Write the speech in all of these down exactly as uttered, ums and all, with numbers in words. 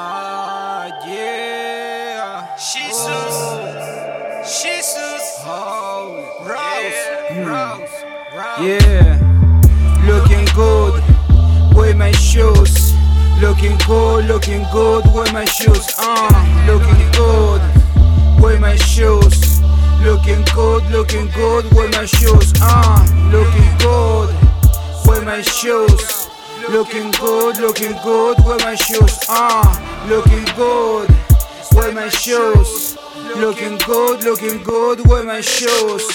Ah, yeah. Jesus. Oh. Jesus. Oh, Rose. Yeah. Rose. Rose. Yeah. Looking good with my shoes. Looking good, looking good with my shoes. Uh, looking good with my shoes. Looking good, looking good with my shoes. Uh, looking good with my shoes. Looking good, looking good with my shoes. Ah, uh, looking good with my shoes. Looking good, looking good with my shoes.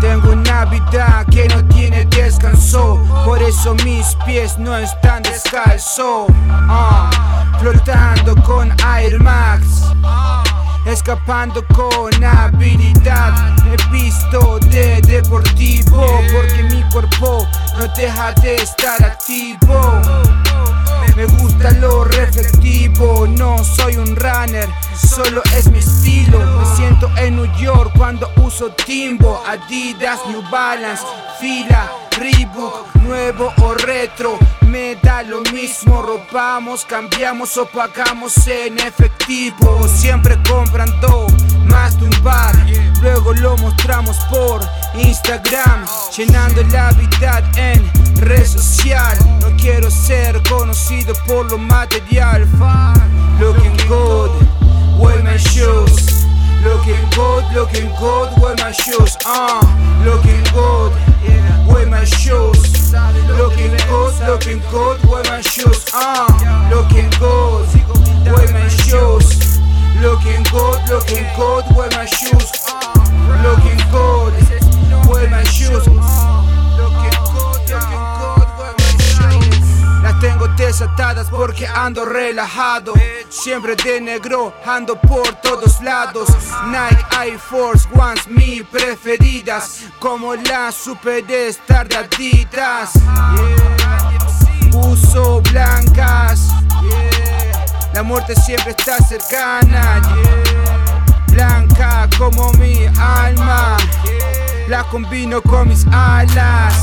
Tengo una vida que no tiene descanso, por eso mis pies no están descalzos. Ah, uh, flotando con Air Max, escapando con habilidad. He visto de deportivo porque mi cuerpo no deja de estar activo. Me gusta lo reflectivo, no soy un runner, solo es mi estilo. Me siento en New York cuando uso Timbo, Adidas, New Balance, Fila, Reebok, nuevo o retro. Me da lo mismo, robamos, cambiamos o pagamos en efectivo. Siempre comprando más de un bar, luego lo mostramos por Instagram, llenando la habitad en red social. No quiero ser conocido por lo material. Looking good with my shoes. Looking good, looking good with my shoes. Ah, uh, looking good with my shoes. Looking good, looking good with my shoes. Ah, uh, looking good with my shoes. Looking good, looking good with my shoes. Looking good with my shoes. Looking good, looking good with my shoes. Las tengo desatadas porque ando relajado. Siempre de negro ando por todos lados. Nike Air Force Ones, mis preferidas, como las superstar de Adidas. Uso blancas, la muerte siempre está cercana. Blanca como mi alma, la combino con mis alas.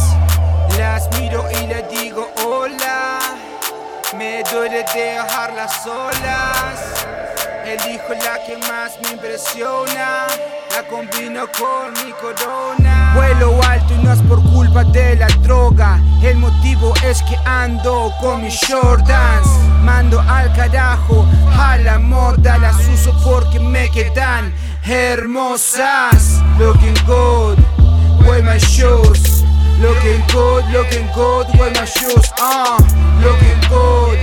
Las miro y le digo hola, me duele dejarlas solas. Elijo la que más me impresiona, la combino con mi corona. Vuelo alto y no es por culpa de la droga, el motivo es que ando con mis Jordans. Mando al carajo a la moda, las uso porque me quedan hermosas. Looking good with my shoes. Looking good, looking good with my shoes. Ah, uh, looking good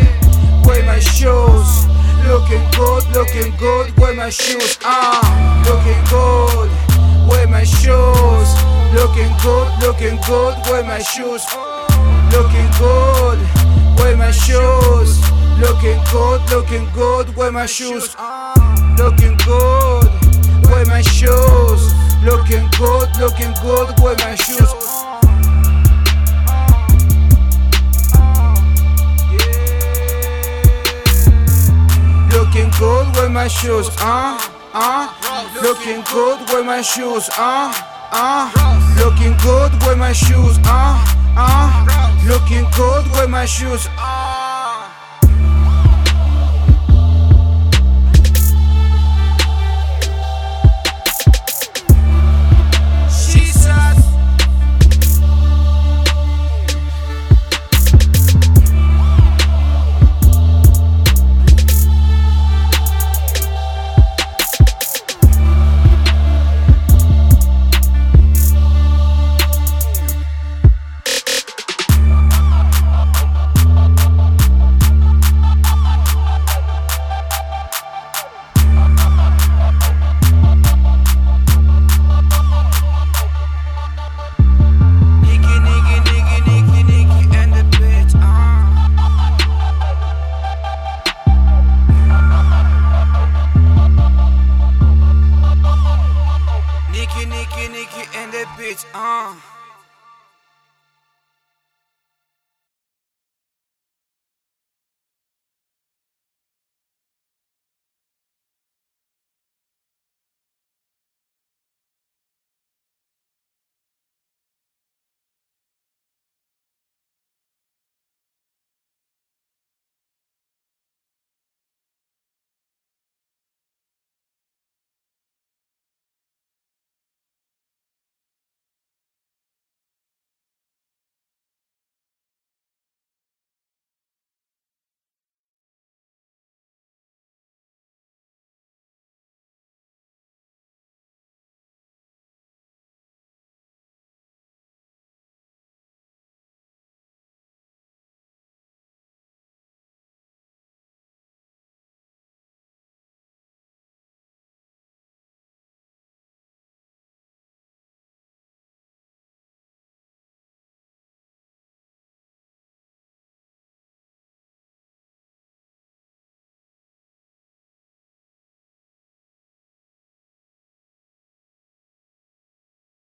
with my shoes. Looking good, looking good with my shoes. Ah, uh, looking good with my shoes. Looking good, looking good with my shoes. Looking good with my shoes. Looking good, looking good with my shoes. Looking good with my shoes. Looking good, looking good with my shoes. Looking good with my shoes, uh, uh. Looking good with my shoes, uh, uh. Looking good with my shoes, uh, uh. Looking good with my shoes, uh.